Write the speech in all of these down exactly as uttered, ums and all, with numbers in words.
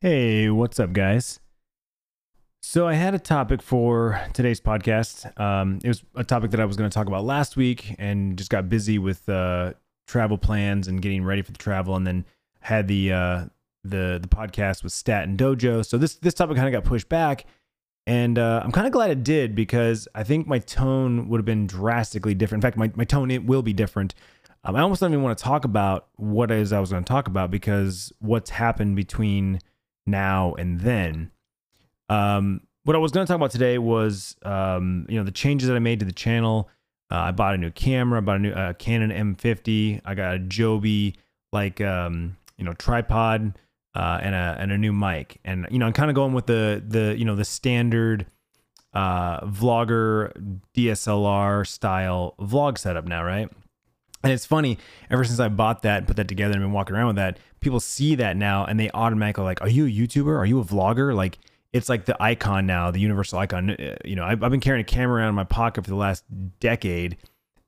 Hey, what's up, guys? So I had a topic for today's podcast. Um, it was a topic that I was going to talk about last week and just got busy with uh, travel plans and getting ready for the travel, and then had the uh, the the podcast with Stat and Dojo. So this this topic kind of got pushed back, and uh, I'm kind of glad it did, because I think my tone would have been drastically different. In fact, my, my tone it will be different. Um, I almost don't even want to talk about what it is I was going to talk about, because what's happened between now and then. Um, what I was going to talk about today was, um, you know, the changes that I made to the channel. Uh, I bought a new camera, I bought a new, uh, Canon M fifty. I got a Joby, like, um, you know, tripod, uh, and a, and a new mic. And, you know, I'm kind of going with the, the, you know, the standard, uh, vlogger D S L R style vlog setup now. Right. And it's funny, ever since I bought that, put that together and been walking around with that, people see that now and they automatically like, are you a YouTuber? Are you a vlogger? Like, it's like the icon now, the universal icon. You know, I've, I've been carrying a camera around in my pocket for the last decade,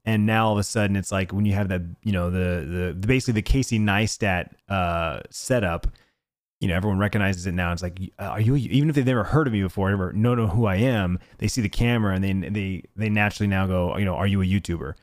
and now all of a sudden it's like when you have that, you know, the the basically the Casey Neistat uh, setup. You know, everyone recognizes it now. It's like, are you, even if they've never heard of me before, never know who I am, they see the camera and they they they naturally now go, you know, are you a YouTuber?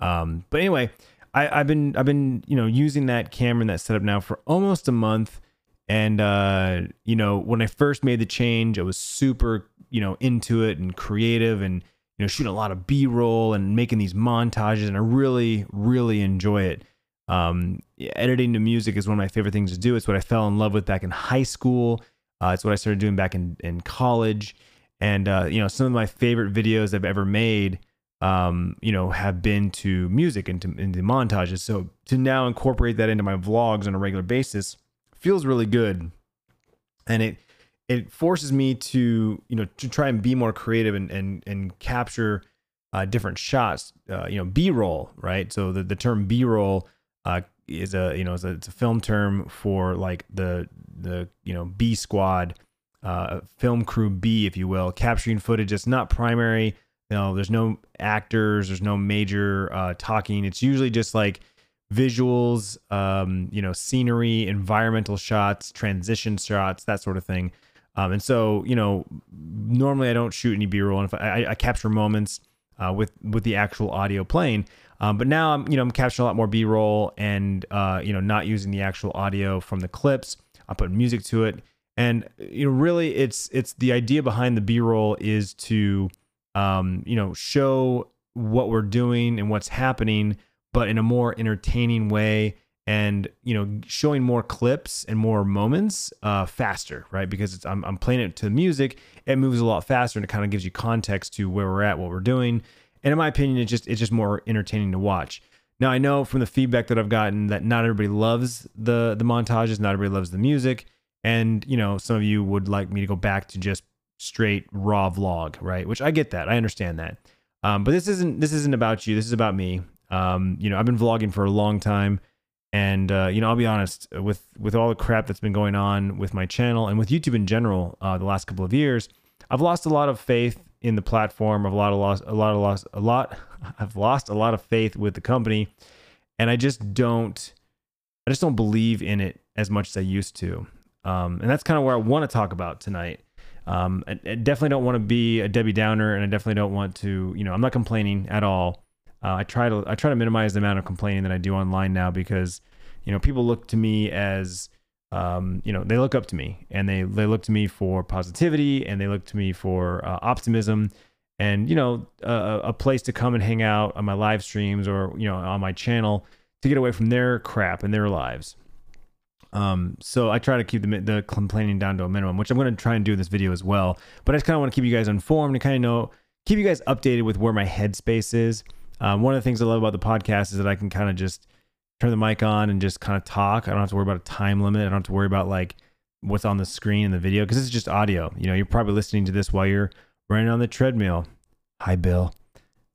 Um, but anyway, I, I've been I've been you know using that camera and that setup now for almost a month. And, uh, you know, when I first made the change, I was super, you know, into it and creative and, you know, shooting a lot of B-roll and making these montages. And I really, really enjoy it. Um, editing to music is one of my favorite things to do. It's what I fell in love with back in high school. Uh, it's what I started doing back in, in college. And, uh, you know, some of my favorite videos I've ever made, um, you know, have been to music and to, into montages. So to now incorporate that into my vlogs on a regular basis feels really good, and it it forces me to you know to try and be more creative and and and capture uh, different shots. Uh, you know, B-roll, right? So the, the term B-roll uh, is a you know is a, it's a film term for like the the you know B squad, uh, film crew B, if you will, capturing footage. It's not primary. You know, there's no actors. There's no major uh, talking. It's usually just like visuals, um, you know, scenery, environmental shots, transition shots, that sort of thing. Um, and so, you know, normally I don't shoot any B-roll, and if I, I capture moments uh, with with the actual audio playing. Um, but now I'm, you know, I'm capturing a lot more B-roll and, uh, you know, not using the actual audio from the clips. I put music to it, and you know, really, it's it's the idea behind the B-roll is to, um, you know, show what we're doing and what's happening, but in a more entertaining way, and you know, showing more clips and more moments uh, faster, right? Because it's, I'm, I'm playing it to the music, it moves a lot faster, and it kind of gives you context to where we're at, what we're doing. And in my opinion, it's just it's just more entertaining to watch. Now, I know from the feedback that I've gotten that not everybody loves the the montages, not everybody loves the music, and you know, some of you would like me to go back to just straight raw vlog, right? Which I get that, I understand that. Um, but this isn't this isn't about you. This is about me. Um, you know, I've been vlogging for a long time, and, uh, you know, I'll be honest with, with all the crap that's been going on with my channel and with YouTube in general, uh, the last couple of years, I've lost a lot of faith in the platform. I've a lot of lost, a lot of lost, a lot, I've lost a lot of faith with the company, and I just don't, I just don't believe in it as much as I used to. Um, and that's kind of where I want to talk about tonight. Um, I, I definitely don't want to be a Debbie Downer, and I definitely don't want to, you know, I'm not complaining at all. Uh, I try to I try to minimize the amount of complaining that I do online now, because, you know, people look to me as, um, you know, they look up to me, and they, they look to me for positivity, and they look to me for uh, optimism, and, you know, a, a place to come and hang out on my live streams or, you know, on my channel to get away from their crap and their lives. Um, so I try to keep the, the complaining down to a minimum, which I'm going to try and do in this video as well. But I just kind of want to keep you guys informed and kind of know, keep you guys updated with where my headspace is. Um, one of the things I love about the podcast is that I can kind of just turn the mic on and just kind of talk. I don't have to worry about a time limit. I don't have to worry about like what's on the screen in the video, because this is just audio. You know, you're probably listening to this while you're running on the treadmill. Hi, Bill.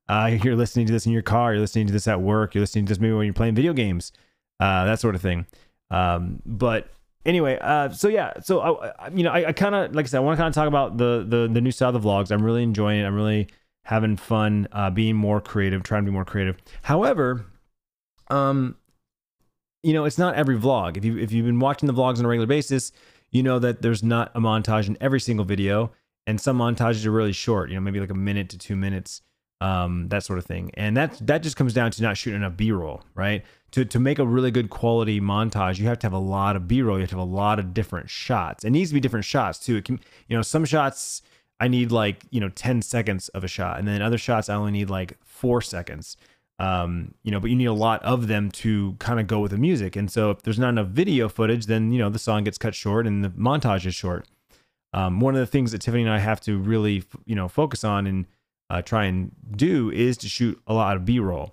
Uh, you're listening to this in your car. You're listening to this at work. You're listening to this maybe when you're playing video games, uh, that sort of thing. Um, but anyway, uh, so yeah, so I, I you know, I, I kind of, like I said, I want to kind of talk about the, the, the new style of the vlogs. I'm really enjoying it. I'm really having fun, uh, being more creative, trying to be more creative. However, um, you know, it's not every vlog. If you if you've been watching the vlogs on a regular basis, you know that there's not a montage in every single video, and some montages are really short. You know, maybe like a minute to two minutes, um, that sort of thing. And that's that just comes down to not shooting enough B-roll, right? To to make a really good quality montage, you have to have a lot of B-roll. You have to have a lot of different shots. It needs to be different shots too. It can, you know, some shots I need like, you know, ten seconds of a shot, and then other shots I only need like four seconds. Um, you know, but you need a lot of them to kind of go with the music. And so if there's not enough video footage, then, you know, the song gets cut short and the montage is short. Um, one of the things that Tiffany and I have to really, you know, focus on and uh, try and do is to shoot a lot of B-roll.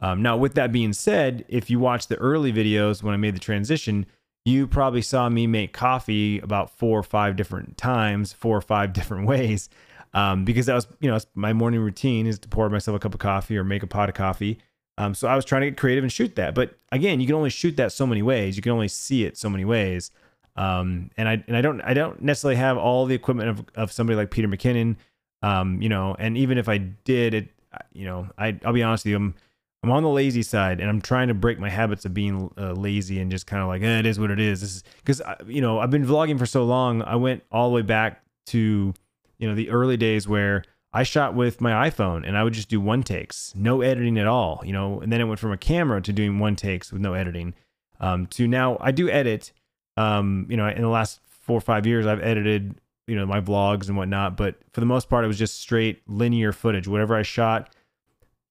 Um, now, with that being said, if you watch the early videos when I made the transition, you probably saw me make coffee about four or five different times, four or five different ways. Um, because that was, you know, my morning routine is to pour myself a cup of coffee or make a pot of coffee. Um, so I was trying to get creative and shoot that. But again, you can only shoot that so many ways. You can only see it so many ways. Um, and I and I don't I don't necessarily have all the equipment of, of somebody like Peter McKinnon. Um, you know, and even if I did it, you know, I I'll be honest with you, I'm I'm on the lazy side, and I'm trying to break my habits of being uh, lazy and just kind of like, eh, it is what it is. This is because you know I've been vlogging for so long. I went all the way back to, you know, the early days where I shot with my iPhone and I would just do one takes, no editing at all, you know, and then it went from a camera to doing one takes with no editing, um, to now I do edit, um, you know, in the last four or five years I've edited, you know, my vlogs and whatnot, but for the most part, it was just straight linear footage. Whatever I shot,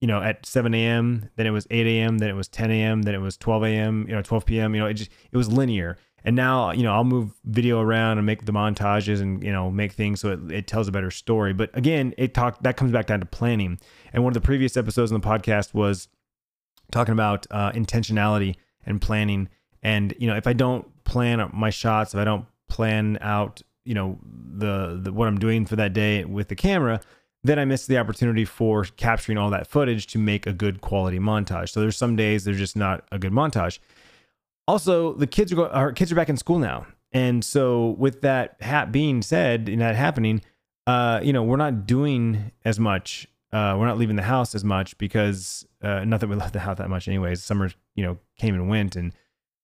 you know, at seven A M, then it was eight A M, then it was ten A M, then it was twelve A M, you know, twelve P M, you know, it just, it was linear. And now, you know, I'll move video around and make the montages and, you know, make things so it, it tells a better story. But again, it talk, that comes back down to planning. And one of the previous episodes on the podcast was talking about uh, intentionality and planning. And, you know, if I don't plan my shots, if I don't plan out, you know, the, the what I'm doing for that day with the camera, then I miss the opportunity for capturing all that footage to make a good quality montage. So there's some days there's just not a good montage. Also, the kids are going, our kids are back in school now, and so with that hat being said and that happening, uh, you know, we're not doing as much. Uh, we're not leaving the house as much because uh, not that we left the house that much, anyways. Summer, you know, came and went, and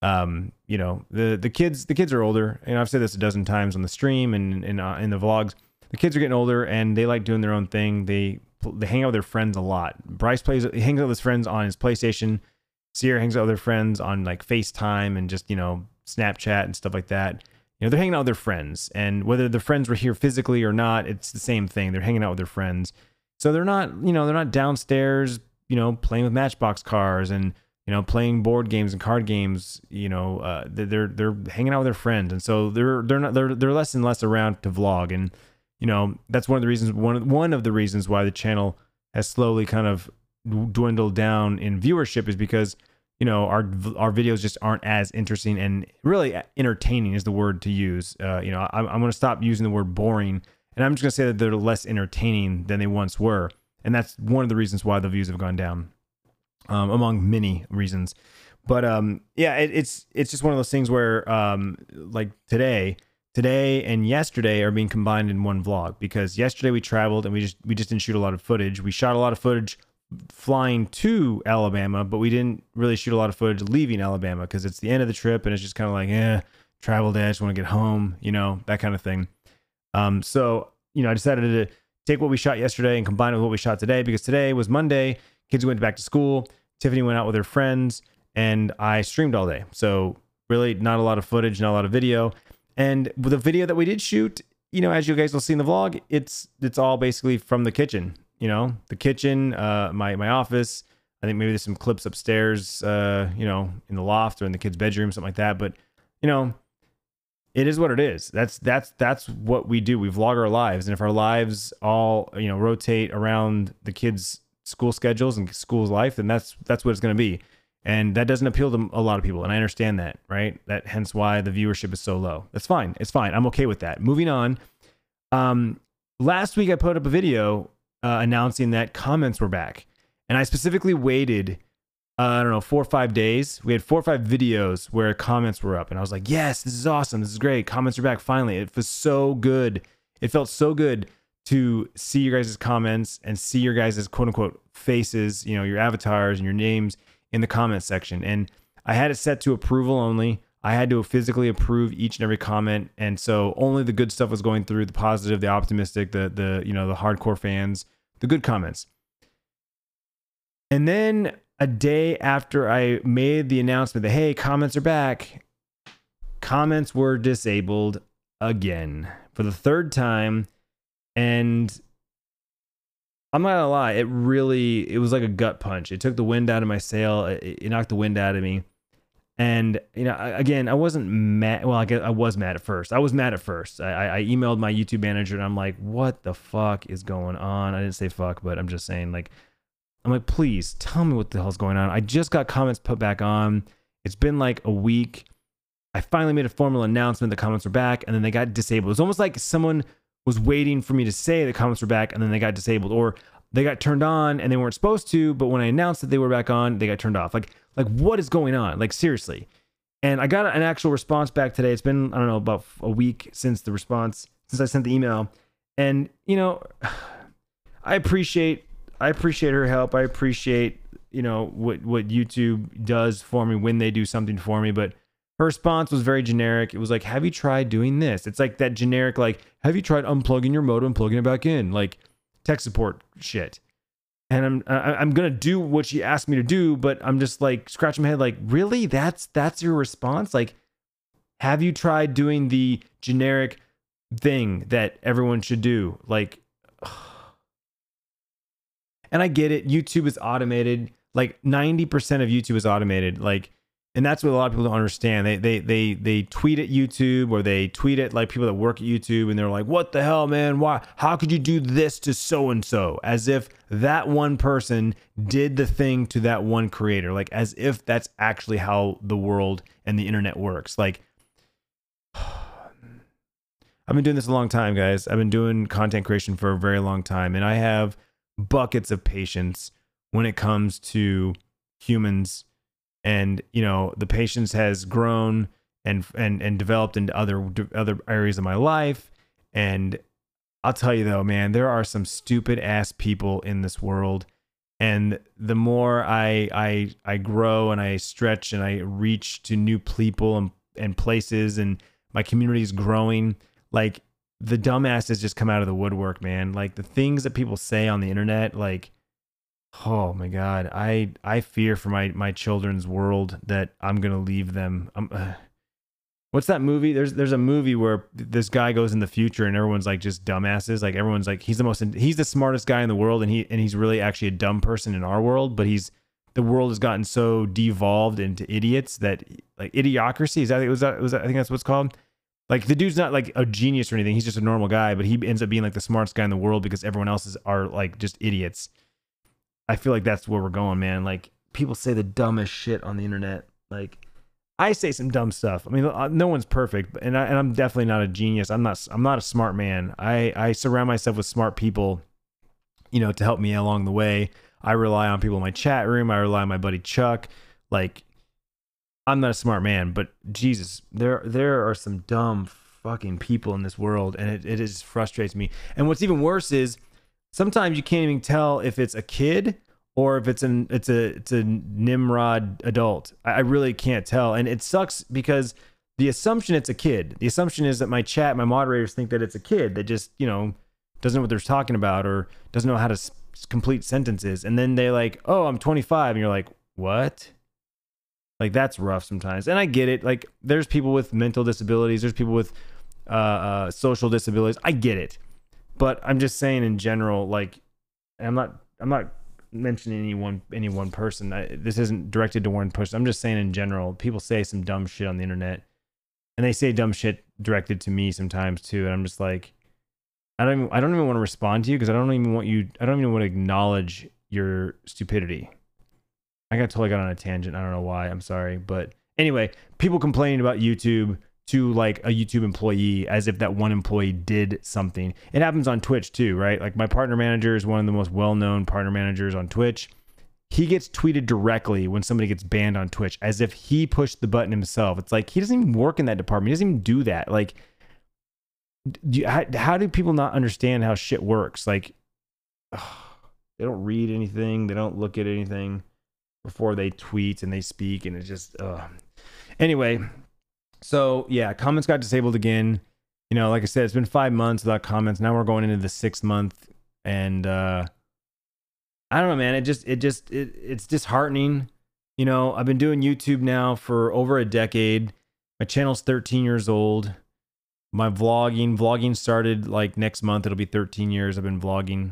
um, you know, the the kids the kids are older, and I've said this a dozen times on the stream and and uh, in the vlogs. The kids are getting older, and they like doing their own thing. They they hang out with their friends a lot. Bryce plays, he hangs out with his friends on his PlayStation. Sierra hangs out with their friends on like FaceTime and just, you know, Snapchat and stuff like that. You know, they're hanging out with their friends, and whether the friends were here physically or not, it's the same thing. They're hanging out with their friends. So they're not, you know, they're not downstairs, you know, playing with Matchbox cars and, you know, playing board games and card games, you know, uh, they're, they're hanging out with their friends. And so they're, they're not, they're, they're less and less around to vlog. And, you know, that's one of the reasons, one of, one of the reasons why the channel has slowly kind of dwindled down in viewership is because, you know, our our videos just aren't as interesting and really entertaining is the word to use. Uh, you know, I'm, I'm going to stop using the word boring, and I'm just going to say that they're less entertaining than they once were, and that's one of the reasons why the views have gone down, um, among many reasons. But um, yeah, it, it's it's just one of those things where um, like today, today and yesterday are being combined in one vlog because yesterday we traveled and we just we just didn't shoot a lot of footage. We shot a lot of footage flying to Alabama, but we didn't really shoot a lot of footage leaving Alabama because it's the end of the trip and it's just kind of like, eh, travel day, I just want to get home, you know, that kind of thing. Um, so, you know, I decided to take what we shot yesterday and combine it with what we shot today because today was Monday. Kids went back to school. Tiffany went out with her friends and I streamed all day. So really not a lot of footage, not a lot of video. And with the video that we did shoot, you know, as you guys will see in the vlog, it's, it's all basically from the kitchen. You know, the kitchen, uh, my, my office. I think maybe there's some clips upstairs, uh, you know, in the loft or in the kid's bedroom, something like that. But, you know, it is what it is. That's, that's, that's what we do. We vlog our lives. And if our lives all, you know, rotate around the kids' school schedules and school's life, then that's, that's what it's going to be. And that doesn't appeal to a lot of people. And I understand that, right? That hence why the viewership is so low. That's fine. It's fine. I'm okay with that. Moving on. Um, last week I put up a video Uh, announcing that comments were back. And I specifically waited, uh, I don't know, four or five days. We had four or five videos where comments were up. And I was like, yes, this is awesome. This is great. Comments are back finally. It was so good. It felt so good to see your guys' comments and see your guys' quote unquote faces, you know, your avatars and your names in the comment section. And I had it set to approval only. I had to physically approve each and every comment. And so only the good stuff was going through, the positive, the optimistic, the, the, you know, the hardcore fans, the good comments. And then a day after I made the announcement that, hey, comments are back, comments were disabled again for the third time. And I'm not gonna lie, it really, it was like a gut punch. It took the wind out of my sail. It, it knocked the wind out of me. And, you know, I, again, I wasn't mad. Well, I, guess I was mad at first. I was mad at first. I, I emailed my YouTube manager and I'm like, what the fuck is going on? I didn't say fuck, but I'm just saying, like, I'm like, please tell me what the hell's going on. I just got comments put back on. It's been like a week. I finally made a formal announcement. The comments were back and then they got disabled. It's almost like someone was waiting for me to say the comments were back and then they got disabled, or they got turned on and they weren't supposed to, but when I announced that they were back on, they got turned off. Like, like what is going on? Like, seriously. And I got an actual response back today. It's been, I don't know, about a week since the response, since I sent the email. And, you know, I appreciate, I appreciate her help. I appreciate, you know, what, what YouTube does for me when they do something for me, but her response was very generic. It was like, have you tried doing this? It's like that generic, like, have you tried unplugging your modem and plugging it back in? Like tech support shit. And I'm, I'm going to do what she asked me to do, but I'm just like scratching my head. Like, really? That's, that's your response? Like, have you tried doing the generic thing that everyone should do? Like, ugh. And I get it. YouTube is automated. Like ninety percent of YouTube is automated. Like, and that's what a lot of people don't understand. They they they they tweet at YouTube, or they tweet at like people that work at YouTube, and they're like, "What the hell, man? Why? How could you do this to so and so?" As if that one person did the thing to that one creator. Like as if that's actually how the world and the internet works. Like, I've been doing this a long time, guys. I've been doing content creation for a very long time, and I have buckets of patience when it comes to humans. And, you know, the patience has grown and, and, and developed into other, other areas of my life. And I'll tell you though, man, there are some stupid ass people in this world. And the more I, I, I grow and I stretch and I reach to new people and, and places, and my community is growing, like the dumbasses just come out of the woodwork, man. Like the things that people say on the internet, like, oh my God, I, I fear for my, my children's world that I'm going to leave them. Um, uh, what's that movie? There's, there's a movie where this guy goes in the future and everyone's like just dumbasses. Like everyone's like, he's the most, he's the smartest guy in the world. And he, and he's really actually a dumb person in our world, but he's, the world has gotten so devolved into idiots that like idiocracy is that it was, that, it was, that, I think that's what it's called. Like the dude's not like a genius or anything. He's just a normal guy, but he ends up being like the smartest guy in the world because everyone else is, are like just idiots. I feel like that's where we're going, man. Like people say the dumbest shit on the internet. Like I say some dumb stuff. I mean, no one's perfect, and, I, and I'm definitely not a genius. I'm not, I'm not a smart man. I, I surround myself with smart people, you know, to help me along the way. I rely on people in my chat room. I rely on my buddy Chuck. Like I'm not a smart man, but Jesus, there, there are some dumb fucking people in this world. And it, it just frustrates me. And what's even worse is, sometimes you can't even tell if it's a kid or if it's an it's a it's a Nimrod adult. I, I really can't tell, and it sucks because the assumption it's a kid. The assumption is that my chat, my moderators think that it's a kid that just, you know, doesn't know what they're talking about or doesn't know how to s complete sentences, and then they like, oh, I'm twenty-five, and you're like, what? Like that's rough sometimes, and I get it. Like there's people with mental disabilities, there's people with uh, uh, social disabilities. I get it. But I'm just saying in general, like, I'm not, I'm not mentioning any one, any one person. I, this isn't directed to one person. I'm just saying in general, people say some dumb shit on the internet, and they say dumb shit directed to me sometimes too. And I'm just like, I don't, even, I don't even want to respond to you because I don't even want you. I don't even want to acknowledge your stupidity. I got totally got on a tangent. I don't know why. I'm sorry, but anyway, people complaining about YouTube to like a YouTube employee as if that one employee did something. It happens on Twitch too, right? Like my partner manager is one of the most well-known partner managers on Twitch. He gets tweeted directly when somebody gets banned on Twitch as if he pushed the button himself. It's like, he doesn't even work in that department. He doesn't even do that. Like do you, how, how do people not understand how shit works? Like, ugh, they don't read anything. They don't look at anything before they tweet and they speak, and it's just, ugh. Anyway, so yeah, comments got disabled again. You know, like I said, it's been five months without comments. Now we're going into the sixth month, and uh, I don't know, man. It just, it just, it, it's disheartening. You know, I've been doing YouTube now for over a decade. My channel's thirteen years old. My vlogging, vlogging started like next month. It'll be thirteen years I've been vlogging.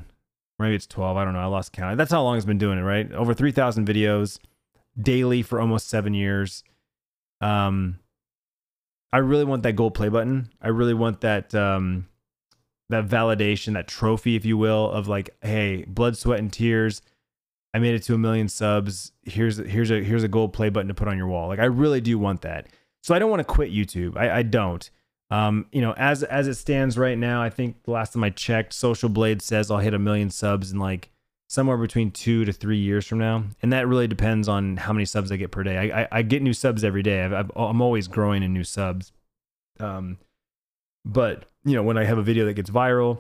Maybe it's twelve. I don't know. I lost count. That's how long it's been doing it, right? Over three thousand videos daily for almost seven years. Um, I really want that gold play button. I really want that, um, that validation, that trophy, if you will, of like, hey, blood, sweat, and tears. I made it to a million subs. Here's, here's a, here's a gold play button to put on your wall. Like, I really do want that. So I don't want to quit YouTube. I, I don't. Um, you know, as, as it stands right now, I think the last time I checked, Social Blade says I'll hit a million subs in like somewhere between two to three years from now. And that really depends on how many subs I get per day. I, I, I get new subs every day. I've, I've, I'm always growing in new subs. Um, but you know, when I have a video that gets viral,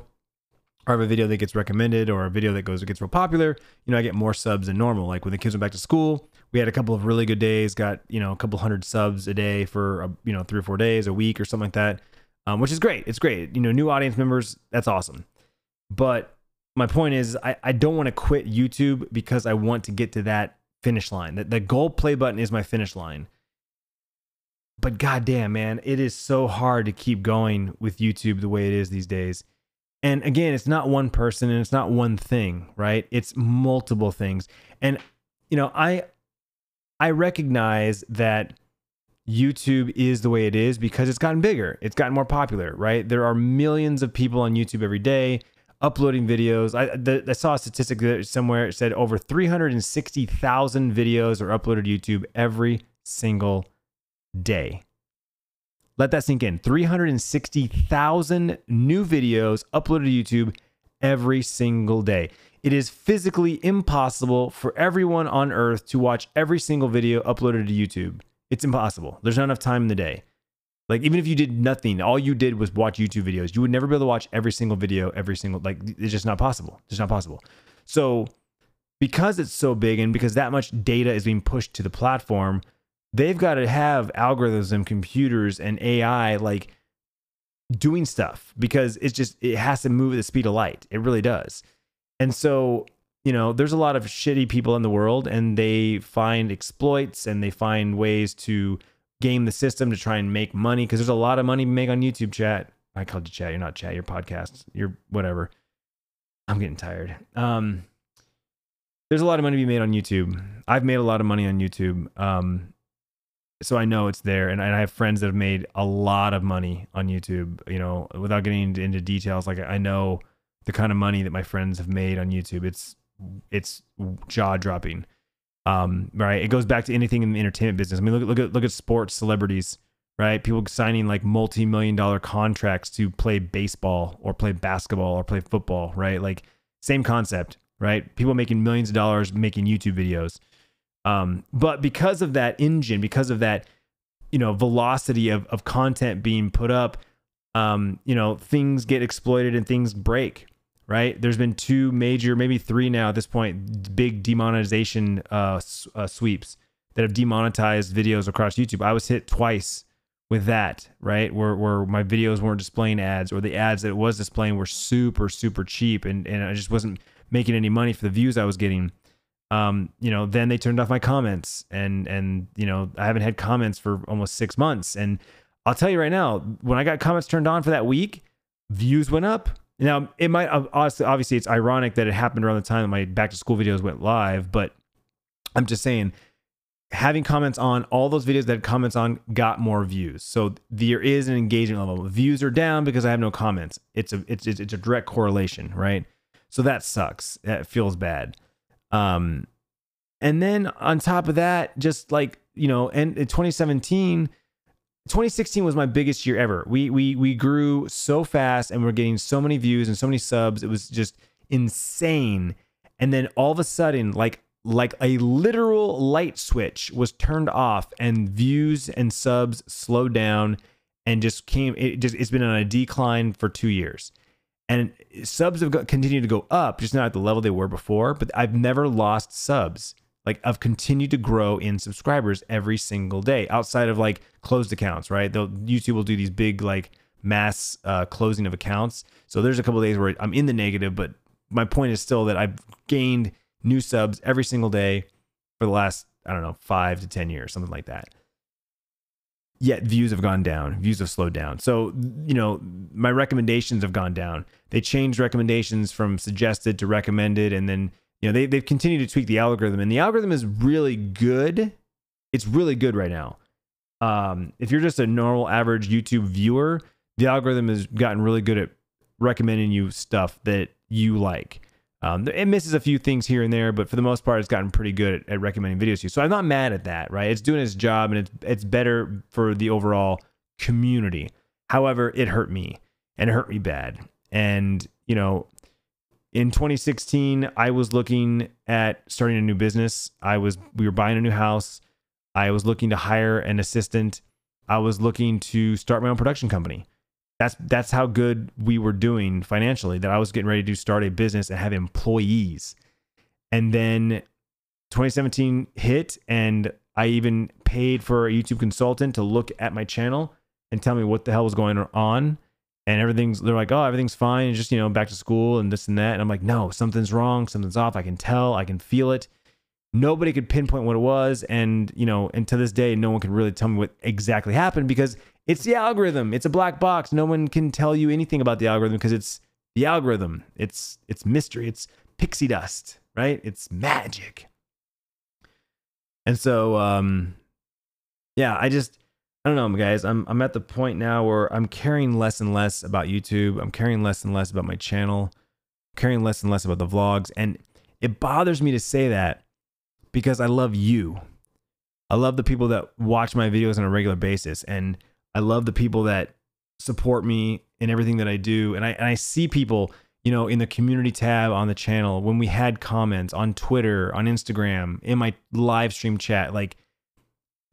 or I have a video that gets recommended, or a video that goes, it gets real popular, you know, I get more subs than normal. Like when the kids went back to school, we had a couple of really good days, got, you know, a couple hundred subs a day for, a, you know, three or four days a week or something like that, um, which is great. It's great. You know, new audience members, that's awesome. But my point is, I, I don't want to quit YouTube because I want to get to that finish line. That the gold play button is my finish line. But goddamn, man, it is so hard to keep going with YouTube the way it is these days. And again, it's not one person and it's not one thing, right? It's multiple things. And, you know, I... I recognize that YouTube is the way it is because it's gotten bigger. It's gotten more popular, right? There are millions of people on YouTube every day uploading videos. I, the, I saw a statistic that somewhere it said over three hundred sixty thousand videos are uploaded to YouTube every single day. Let that sink in. three hundred sixty thousand new videos uploaded to YouTube every single day. It is physically impossible for everyone on earth to watch every single video uploaded to YouTube. It's impossible. There's not enough time in the day. Like, even if you did nothing, all you did was watch YouTube videos, you would never be able to watch every single video, every single, like, it's just not possible. It's just not possible. So because it's so big and because that much data is being pushed to the platform, they've got to have algorithms and computers and A I, like, doing stuff, because it's just, it has to move at the speed of light. It really does. And so, you know, there's a lot of shitty people in the world, and they find exploits and they find ways to game the system to try and make money, because there's a lot of money to make on YouTube chat. I called you chat. You're not chat. You're podcast. You're whatever. I'm getting tired. Um, there's a lot of money to be made on YouTube. I've made a lot of money on YouTube. Um, so I know it's there. And I have friends that have made a lot of money on YouTube, you know, without getting into details. Like, I know the kind of money that my friends have made on YouTube. It's, it's jaw dropping. Um, right. It goes back to anything in the entertainment business. I mean, look at, look at, look at sports celebrities, right? People signing like multi-million dollar contracts to play baseball or play basketball or play football, right? Like, same concept, right? People making millions of dollars making YouTube videos. Um, but because of that engine, because of that, you know, velocity of, of content being put up, um, you know, things get exploited and things break, right? There's been two major, maybe three now at this point, big demonetization uh, uh, sweeps that have demonetized videos across YouTube. I was hit twice with that, right? Where, where my videos weren't displaying ads, or the ads that it was displaying were super, super cheap. And, and I just wasn't making any money for the views I was getting. Um, you know, then they turned off my comments, and, and, you know, I haven't had comments for almost six months. And I'll tell you right now, when I got comments turned on for that week, views went up. Now, it might, obviously it's ironic that it happened around the time that my back to school videos went live, but I'm just saying, having comments on, all those videos that had comments on got more views. So there is an engagement level. Views are down because I have no comments. It's a, it's, it's a direct correlation, right? So that sucks. That feels bad. Um, and then on top of that, just like, you know, and in twenty seventeen, twenty sixteen was my biggest year ever. We, we, we grew so fast, and we're getting so many views and so many subs. It was just insane. And then all of a sudden, like, like a literal light switch was turned off, and views and subs slowed down, and just came, it just, it's been on a decline for two years. And subs have continued to go up, just not at the level they were before, but I've never lost subs. Like, I've continued to grow in subscribers every single day outside of like closed accounts, right? They'll, YouTube will do these big like mass uh, closing of accounts. So there's a couple of days where I'm in the negative, but my point is still that I've gained new subs every single day for the last, I don't know, five to ten years, something like that. Yet views have gone down, views have slowed down. So, you know, my recommendations have gone down. They changed recommendations from suggested to recommended. And then, you know, they, they've continued to tweak the algorithm, and the algorithm is really good. It's really good right now. Um, if you're just a normal average YouTube viewer, the algorithm has gotten really good at recommending you stuff that you like. Um, it misses a few things here and there, but for the most part, it's gotten pretty good at, at recommending videos to you. So I'm not mad at that, right? It's doing its job, and it's, it's better for the overall community. However, it hurt me, and it hurt me bad. And, you know, in twenty sixteen, I was looking at starting a new business. I was, we were buying a new house. I was looking to hire an assistant. I was looking to start my own production company. That's that's how good we were doing financially, that I was getting ready to start a business and have employees. And then twenty seventeen hit, and I even paid for a YouTube consultant to look at my channel and tell me what the hell was going on. And everything's, they're like, oh, everything's fine. It's just, you know, back to school and this and that. And I'm like, no, something's wrong. Something's off. I can tell. I can feel it. Nobody could pinpoint what it was. And, you know, and to this day, no one can really tell me what exactly happened, because it's the algorithm. It's a black box. No one can tell you anything about the algorithm because it's the algorithm. It's it's mystery. It's pixie dust, right? It's magic. And so, um, yeah, I just, I don't know, guys. I'm I'm at the point now where I'm caring less and less about YouTube. I'm caring less and less about my channel. I'm caring less and less about the vlogs. And it bothers me to say that because I love you. I love the people that watch my videos on a regular basis, and I love the people that support me in everything that I do. And I, and I see people, you know, in the community tab on the channel, when we had comments on Twitter, on Instagram, in my live stream chat, like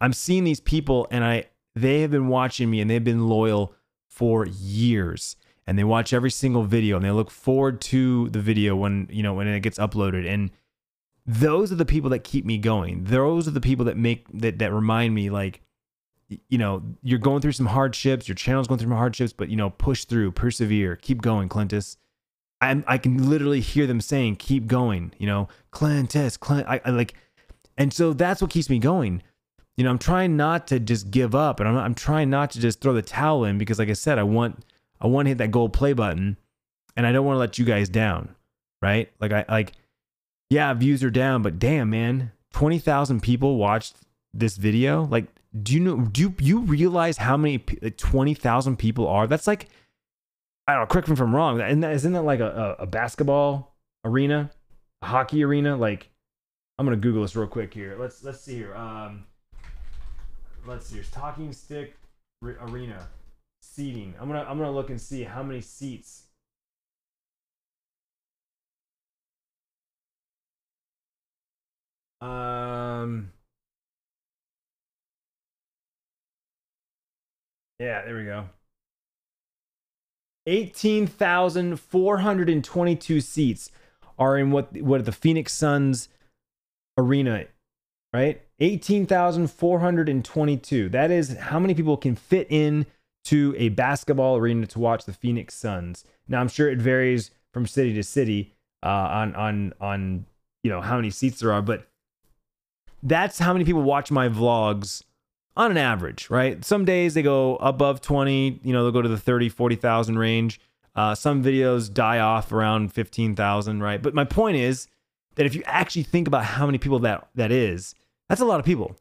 I'm seeing these people, and I, they have been watching me, and they've been loyal for years, and they watch every single video, and they look forward to the video when, you know, when it gets uploaded. And those are the people that keep me going. Those are the people that make, that, that remind me, like, you know, you're going through some hardships, your channel's going through some hardships, but, you know, push through, persevere, keep going, Clintus. I I can literally hear them saying, keep going, you know, Clintus, Clint, I, I like, and so that's what keeps me going. You know, I'm trying not to just give up, and I'm, I'm trying not to just throw the towel in, because like I said, I want, I want to hit that gold play button, and I don't want to let you guys down. Right? Like I, like, yeah, views are down, but damn, man, twenty thousand people watched this video. Like, do you know, do you realize how many twenty thousand people are? That's like, I don't know, correct me if I'm wrong. Isn't that, isn't that like a, a basketball arena, a hockey arena? Like, I'm going to Google this real quick here. Let's, let's see here. Um, let's see. Here's Talking Stick Arena seating. I'm going to, I'm going to look and see how many seats. Um, yeah, there we go. eighteen thousand four hundred twenty-two seats are in what, what the Phoenix Suns arena, right? eighteen thousand four hundred twenty-two. That is how many people can fit in to a basketball arena to watch the Phoenix Suns. Now, I'm sure it varies from city to city, uh, on, on, on, you know, how many seats there are, but that's how many people watch my vlogs on an average, right? Some days they go above twenty, you know, they'll go to the thirty, forty thousand range. Uh, some videos die off around fifteen thousand, right? But my point is that if you actually think about how many people that, that is, that's a lot of people,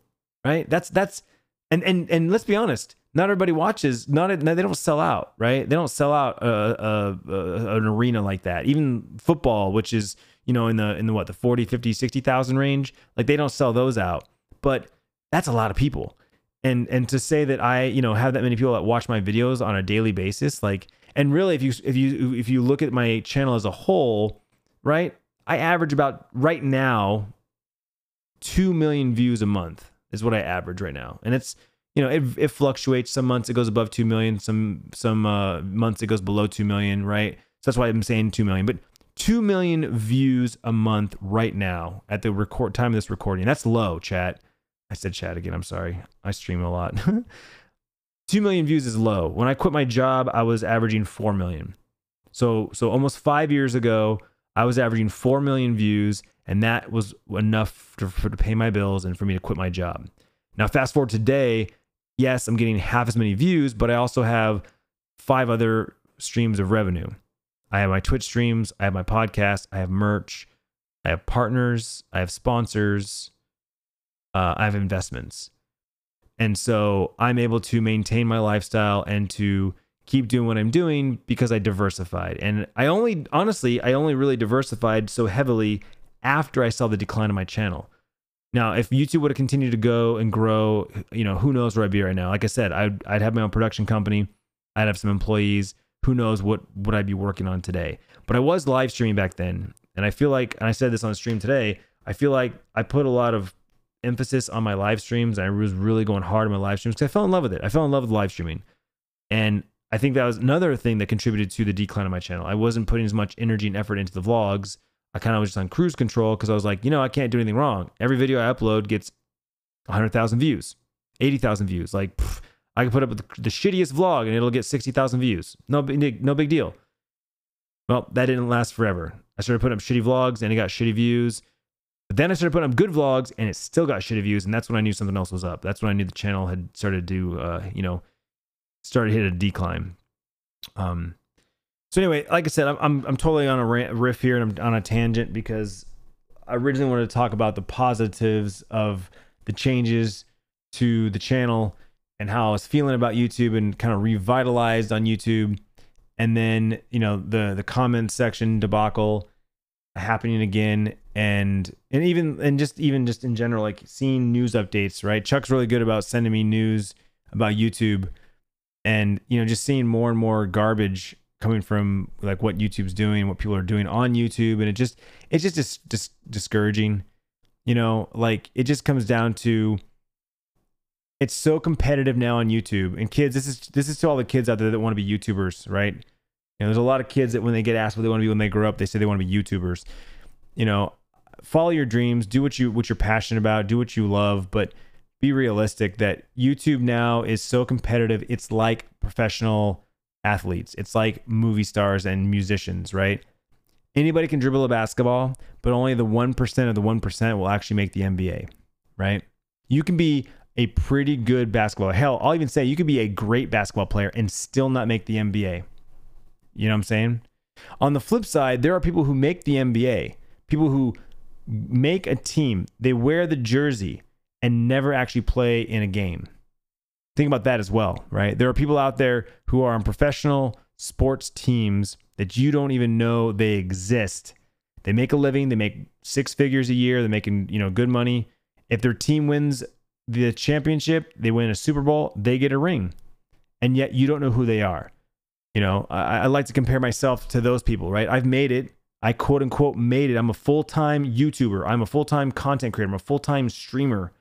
right? That's, that's, and, and, and let's be honest, not everybody watches, not, they don't sell out, right? They don't sell out a, a, a, an arena like that. Even football, which is, you know, in the, in the, what, the forty, fifty, sixty thousand range, like they don't sell those out, but that's a lot of people. And, and to say that I, you know, have that many people that watch my videos on a daily basis, like, and really if you, if you, if you look at my channel as a whole, right, I average about right now, two million views a month is what I average right now. And it's, you know, it, it fluctuates. Some months it goes above two million, some some uh, months it goes below two million, right? So that's why I'm saying two million, but two million views a month right now at the record time of this recording. That's low, chat. I said chat again, I'm sorry. I stream a lot. two million views is low. When I quit my job, I was averaging four million. So so almost five years ago, I was averaging four million views, and that was enough to, for, to pay my bills and for me to quit my job. Now, fast forward today, yes, I'm getting half as many views, but I also have five other streams of revenue. I have my Twitch streams, I have my podcast, I have merch, I have partners, I have sponsors, uh, I have investments. And so I'm able to maintain my lifestyle and to keep doing what I'm doing because I diversified. And I only, honestly, I only really diversified so heavily after I saw the decline of my channel. Now, if YouTube would have continued to go and grow, you know, who knows where I'd be right now. Like I said, I'd, I'd have my own production company. I'd have some employees. Who knows what, what I'd be working on today. But I was live streaming back then. And I feel like, and I said this on stream today, I feel like I put a lot of emphasis on my live streams. I was really going hard on my live streams because I fell in love with it. I fell in love with live streaming. And I think that was another thing that contributed to the decline of my channel. I wasn't putting as much energy and effort into the vlogs. I kind of was just on cruise control because I was like, you know, I can't do anything wrong. Every video I upload gets one hundred thousand views, eighty thousand views. Like, pff, I can put up the, the shittiest vlog and it'll get sixty thousand views. No, no big deal. Well, that didn't last forever. I started putting up shitty vlogs and it got shitty views. But then I started putting up good vlogs and it still got shitty views. And that's when I knew something else was up. That's when I knew the channel had started to, uh, you know, started to hit a decline. Um, so anyway, like I said, I'm, I'm, I'm totally on a rant, riff here, and I'm on a tangent because I originally wanted to talk about the positives of the changes to the channel and how I was feeling about YouTube and kind of revitalized on YouTube. And then, you know, the, the comments section debacle happening again. And, and even, and just even just in general, like seeing news updates, right? Chuck's really good about sending me news about YouTube, and, you know, just seeing more and more garbage coming from like what YouTube's doing, what people are doing on YouTube. And it just, it's just dis- dis- discouraging, you know, like it just comes down to, it's so competitive now on YouTube. And kids, this is, this is to all the kids out there that want to be YouTubers, right? You know, there's a lot of kids that when they get asked what they want to be when they grow up, they say they want to be YouTubers. You know, follow your dreams, do what you, what you're passionate about, do what you love, but be realistic that YouTube now is so competitive. It's like professional athletes. It's like movie stars and musicians, right? Anybody can dribble a basketball, but only the one percent of the one percent will actually make the N B A, right? You can be a pretty good basketball. Hell, I'll even say you could be a great basketball player and still not make the N B A. You know what I'm saying? On the flip side, there are people who make the N B A, people who make a team, they wear the jersey and never actually play in a game. Think about that as well, right? There are people out there who are on professional sports teams that you don't even know they exist. They make a living, they make six figures a year, they're making, you know, good money. If their team wins the championship, they win a Super Bowl, they get a ring. And yet you don't know who they are. You know, I, I like to compare myself to those people, right? I've made it. I quote unquote made it. I'm a full-time YouTuber. I'm a full-time content creator. I'm a full-time streamer.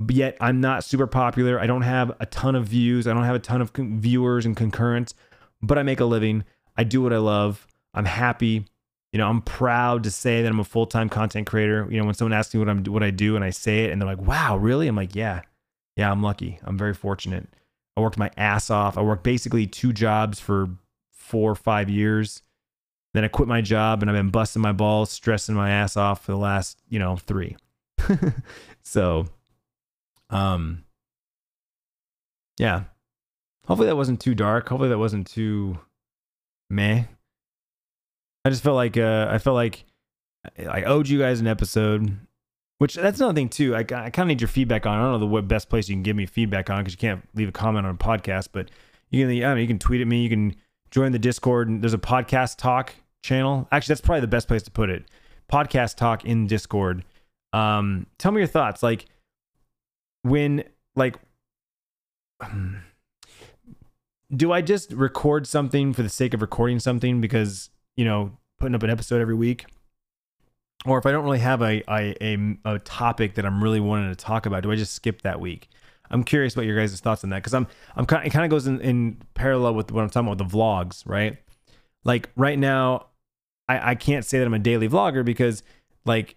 But yet I'm not super popular. I don't have a ton of views. I don't have a ton of con- viewers and concurrents, but I make a living. I do what I love. I'm happy. You know, I'm proud to say that I'm a full-time content creator. You know, when someone asks me what I'm, what I do and I say it and they're like, wow, really? I'm like, yeah, yeah, I'm lucky. I'm very fortunate. I worked my ass off. I worked basically two jobs for four or five years. Then I quit my job and I've been busting my balls, stressing my ass off for the last, you know, three. So, Um, yeah, hopefully that wasn't too dark. Hopefully that wasn't too meh. I just felt like, uh, I felt like I owed you guys an episode, which that's another thing too. I, I kind of need your feedback on, I don't know the best place you can give me feedback on, cause you can't leave a comment on a podcast, but you can, I don't know, you can tweet at me. You can join the Discord, and there's a podcast talk channel. Actually, that's probably the best place to put it. Podcast talk in Discord. Um, tell me your thoughts. Like, When, like, um, do I just record something for the sake of recording something because, you know, putting up an episode every week? Or if I don't really have a, a, a, a topic that I'm really wanting to talk about, do I just skip that week? I'm curious what your guys' thoughts on that, because I'm I'm kind it kind of goes in, in parallel with what I'm talking about with the vlogs, right? Like right now, I, I can't say that I'm a daily vlogger because like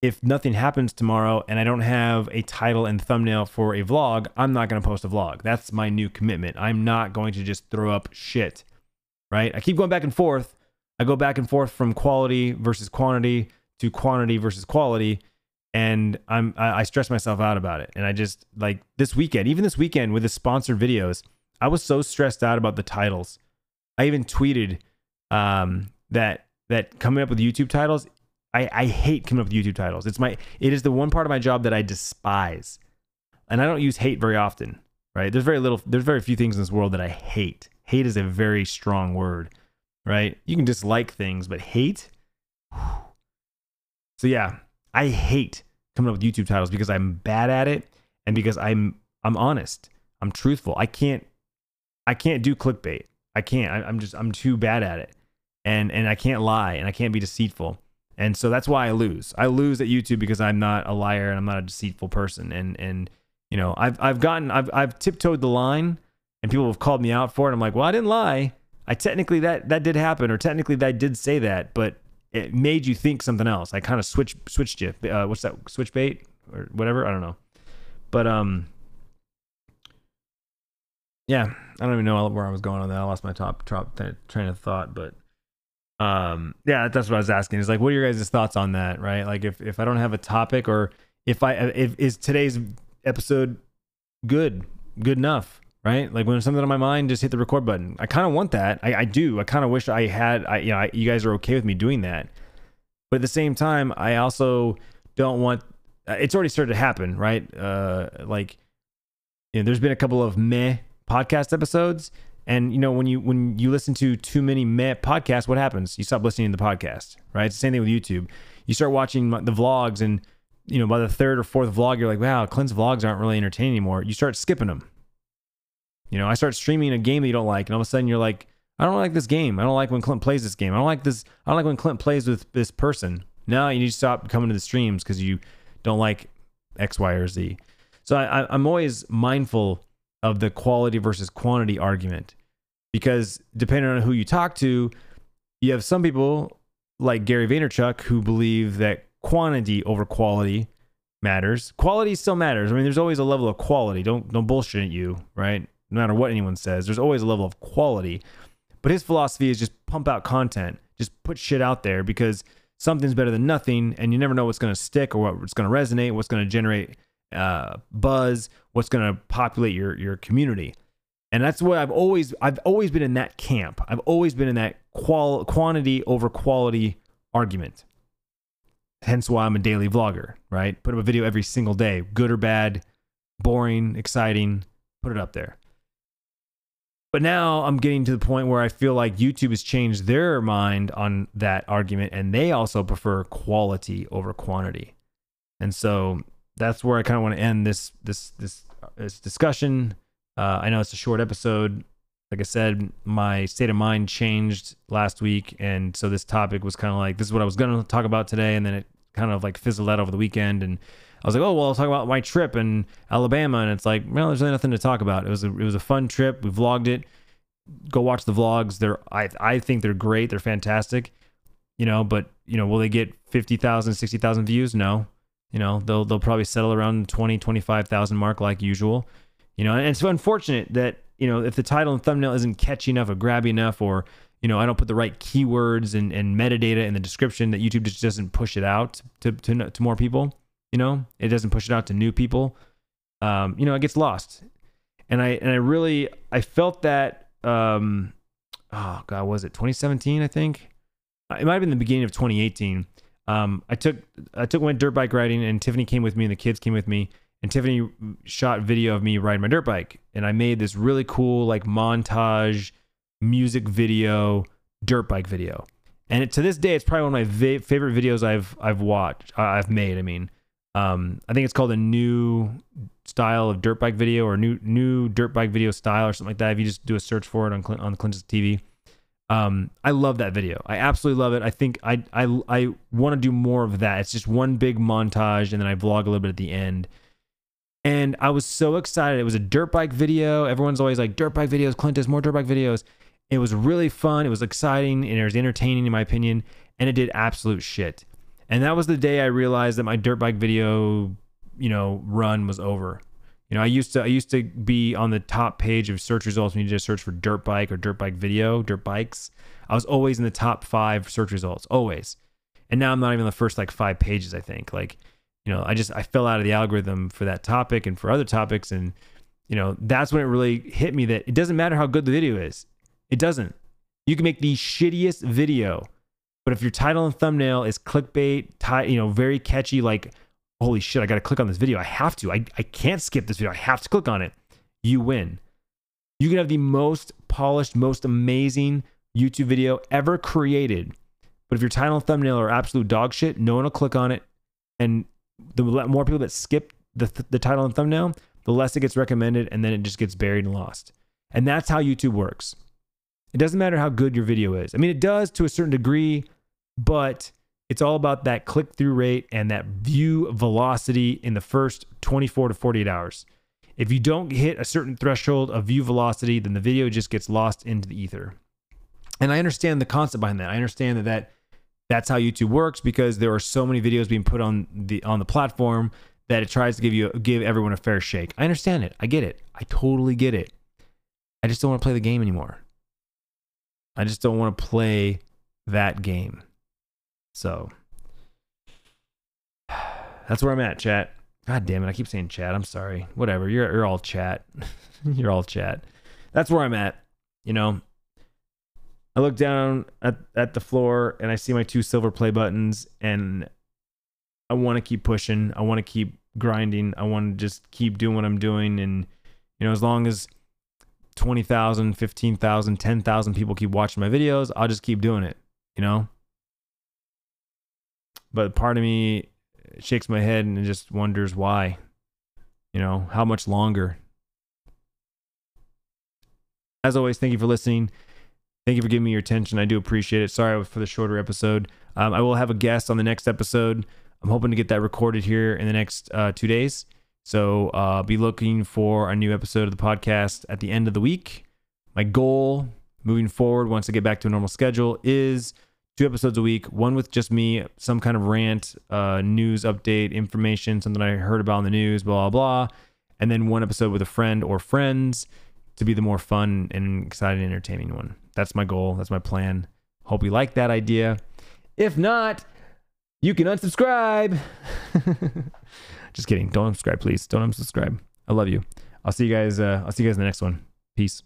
if nothing happens tomorrow and I don't have a title and thumbnail for a vlog, I'm not going to post a vlog. That's my new commitment. I'm not going to just throw up shit, right? I keep going back and forth. I go back and forth from quality versus quantity to quantity versus quality. And I'm, I stress myself out about it. And I just like this weekend, even this weekend with the sponsored videos, I was so stressed out about the titles. I even tweeted um, that, that coming up with YouTube titles, I, I hate coming up with YouTube titles. It's my, it is the one part of my job that I despise. And I don't use hate very often, right? There's very little, there's very few things in this world that I hate. Hate is a very strong word, right? You can dislike things, but hate? Whew. So yeah. I hate coming up with YouTube titles because I'm bad at it and because I'm I'm honest. I'm truthful. I can't I can't do clickbait. I can't. I, I'm just I'm too bad at it. And and I can't lie and I can't be deceitful. And so that's why I lose. I lose at YouTube because I'm not a liar and I'm not a deceitful person. And and you know, I've I've gotten I've I've tiptoed the line and people have called me out for it. I'm like, "Well, I didn't lie. I technically that that did happen or technically that did say that, but it made you think something else. I kind of switch, switched you. Uh, what's that? Switch bait or whatever. I don't know. But, um, yeah, I don't even know where I was going on that. I lost my top, top train of thought, but, um, yeah, that's what I was asking. It's like, what are your guys' thoughts on that? Right? Like if, if I don't have a topic or if I, if is today's episode good, good enough, right? Like when there's something on my mind, just hit the record button. I kind of want that. I, I do. I kind of wish I had, I, you know, I, you guys are okay with me doing that. But at the same time, I also don't want, it's already started to happen, right? Uh, like, you know, there's been a couple of meh podcast episodes. And you know, when you, when you listen to too many meh podcasts, what happens? You stop listening to the podcast, right? It's the same thing with YouTube. You start watching the vlogs and, you know, by the third or fourth vlog, you're like, wow, Clint's vlogs aren't really entertaining anymore. You start skipping them. You know, I start streaming a game that you don't like, and all of a sudden you're like, I don't like this game. I don't like when Clint plays this game. I don't like this. I don't like when Clint plays with this person. No, you need to stop coming to the streams because you don't like X, Y, or Z. So I, I'm always mindful of the quality versus quantity argument because depending on who you talk to, you have some people like Gary Vaynerchuk who believe that quantity over quality matters. Quality still matters. I mean, there's always a level of quality. Don't don't bullshit you, right? No matter what anyone says, there's always a level of quality, but his philosophy is just pump out content, just put shit out there because something's better than nothing. And you never know what's going to stick or what's going to resonate, what's going to generate uh, buzz, what's going to populate your, your community. And that's what I've always, I've always been in that camp. I've always been in that qual quantity over quality argument. Hence why I'm a daily vlogger, right? Put up a video every single day, good or bad, boring, exciting, put it up there. But now I'm getting to the point where I feel like YouTube has changed their mind on that argument, and they also prefer quality over quantity. And so that's where I kind of want to end this this this this discussion. Uh, I know it's a short episode. Like I said, my state of mind changed last week, and so this topic was kind of like, this is what I was going to talk about today, and then it kind of like fizzled out over the weekend, and I was like, oh, well, I'll talk about my trip in Alabama. And it's like, well, there's really nothing to talk about. It was a, it was a fun trip. We vlogged it. Go watch the vlogs. They're, I, I think they're great. They're fantastic, you know, but you know, will they get fifty thousand, sixty thousand views? No, you know, they'll, they'll probably settle around twenty, twenty-five thousand mark like usual, you know, and it's unfortunate that, you know, if the title and thumbnail isn't catchy enough or grabby enough, or, you know, I don't put the right keywords and, and metadata in the description, that YouTube just doesn't push it out to, to, to more people. You know, it doesn't push it out to new people. Um, you know, it gets lost. And I, and I really, I felt that, um, oh God, was it twenty seventeen? I think it might've been the beginning of twenty eighteen. Um, I took, I took, went dirt bike riding, and Tiffany came with me and the kids came with me, and Tiffany shot video of me riding my dirt bike. And I made this really cool, like montage music video, dirt bike video. And to this day, it's probably one of my favorite videos I've, I've watched, I've made. I mean, Um, I think it's called a new style of dirt bike video, or new new dirt bike video style or something like that. If you just do a search for it on Clint, on Clintus T V, um, I love that video. I absolutely love it. I think I I I want to do more of that. It's just one big montage, and then I vlog a little bit at the end. And I was so excited. It was a dirt bike video. Everyone's always like, dirt bike videos, Clintus, more dirt bike videos. It was really fun. It was exciting, and it was entertaining in my opinion, and it did absolute shit. And that was the day I realized that my dirt bike video, you know, run was over. You know, I used to I used to be on the top page of search results when you just search for dirt bike or dirt bike video, dirt bikes. I was always in the top five search results, always. And now I'm not even on the first like five pages, I think. Like, you know, I just I fell out of the algorithm for that topic and for other topics, and you know, that's when it really hit me that it doesn't matter how good the video is. It doesn't. You can make the shittiest video, but if your title and thumbnail is clickbait, tie, you know, very catchy, like, holy shit, I got to click on this video. I have to. I, I can't skip this video. I have to click on it. You win. You can have the most polished, most amazing YouTube video ever created, but if your title and thumbnail are absolute dog shit, no one will click on it. And the more people that skip the, th the title and thumbnail, the less it gets recommended, and then it just gets buried and lost. And that's how YouTube works. It doesn't matter how good your video is. I mean, it does to a certain degree, but it's all about that click-through rate and that view velocity in the first twenty-four to forty-eight hours. If you don't hit a certain threshold of view velocity, then the video just gets lost into the ether. And I understand the concept behind that. I understand that, that that's how YouTube works, because there are so many videos being put on the on the platform that it tries to give you give everyone a fair shake. I understand it. I get it. I totally get it. I just don't want to play the game anymore. I just don't want to play that game. So that's where I'm at, chat. God damn it. I keep saying chat. I'm sorry. Whatever. You're, you're all chat. You're all chat. That's where I'm at. You know, I look down at, at the floor and I see my two silver play buttons, and I want to keep pushing. I want to keep grinding. I want to just keep doing what I'm doing. And, you know, as long as twenty thousand, fifteen thousand, ten thousand people keep watching my videos, I'll just keep doing it, you know? But part of me shakes my head and just wonders why, you know, how much longer? As always, thank you for listening. Thank you for giving me your attention. I do appreciate it. Sorry for the shorter episode. Um, I will have a guest on the next episode. I'm hoping to get that recorded here in the next uh, two days. So uh, be looking for a new episode of the podcast at the end of the week. My goal moving forward, once I get back to a normal schedule, is two episodes a week, one with just me, some kind of rant, uh, news update, information, something I heard about in the news, blah, blah, blah. And then one episode with a friend or friends to be the more fun and exciting and entertaining one. That's my goal. That's my plan. Hope you like that idea. If not, you can unsubscribe. Just kidding. Don't unsubscribe, please. Don't unsubscribe. I love you. I'll see you guys. Uh, I'll see you guys in the next one. Peace.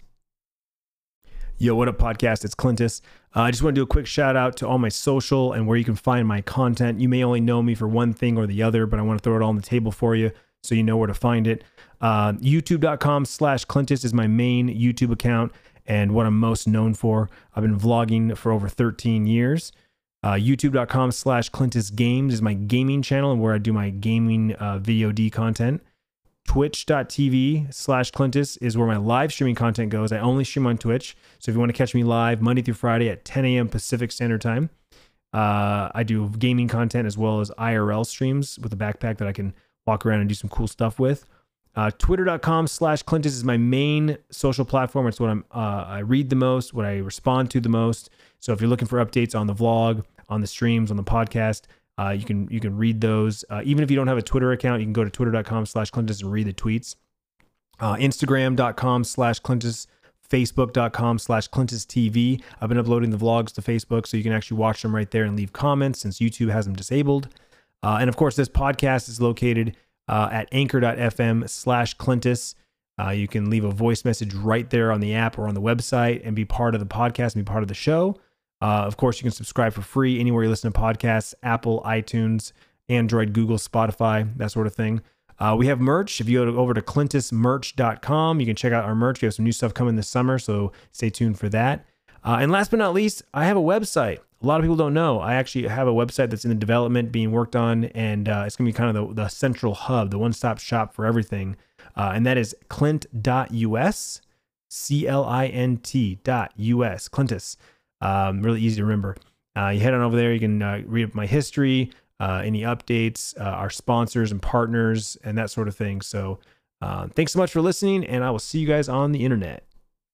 Yo, what up, podcast? It's Clintus. Uh, I just want to do a quick shout out to all my social and where you can find my content. You may only know me for one thing or the other, but I want to throw it all on the table for you so you know where to find it. Uh, YouTube.com slash Clintus is my main YouTube account and what I'm most known for. I've been vlogging for over thirteen years. Uh, YouTube.com slash Clintus Games is my gaming channel and where I do my gaming uh, V O D content. Twitch.tv slash Clintus is where my live streaming content goes. I only stream on Twitch. So if you want to catch me live Monday through Friday at ten A M Pacific Standard Time, uh, I do gaming content as well as I R L streams with a backpack that I can walk around and do some cool stuff with. Uh, Twitter.com slash Clintus is my main social platform. It's what I'm, uh, I read the most, what I respond to the most. So if you're looking for updates on the vlog, on the streams, on the podcast, uh, you can you can read those. Uh, even if you don't have a Twitter account, you can go to twitter.com slash Clintus and read the tweets. Uh, Instagram.com slash Clintus, Facebook.com slash Clintus T V. I've been uploading the vlogs to Facebook, so you can actually watch them right there and leave comments since YouTube has them disabled. Uh, and of course, this podcast is located uh, at anchor.fm slash Clintus. Uh, you can leave a voice message right there on the app or on the website and be part of the podcast and be part of the show. Uh, of course, you can subscribe for free anywhere you listen to podcasts, Apple, iTunes, Android, Google, Spotify, that sort of thing. Uh, we have merch. If you go to, over to clintus merch dot com, you can check out our merch. We have some new stuff coming this summer, so stay tuned for that. Uh, and last but not least, I have a website. A lot of people don't know. I actually have a website that's in the development, being worked on, and uh, it's going to be kind of the, the central hub, the one-stop shop for everything. Uh, and that is clint dot U S, C L I N T dot U S, Clintus. Um, really easy to remember. Uh, you head on over there. You can uh, read up my history, uh, any updates, uh, our sponsors and partners, and that sort of thing. So uh, thanks so much for listening, and I will see you guys on the internet.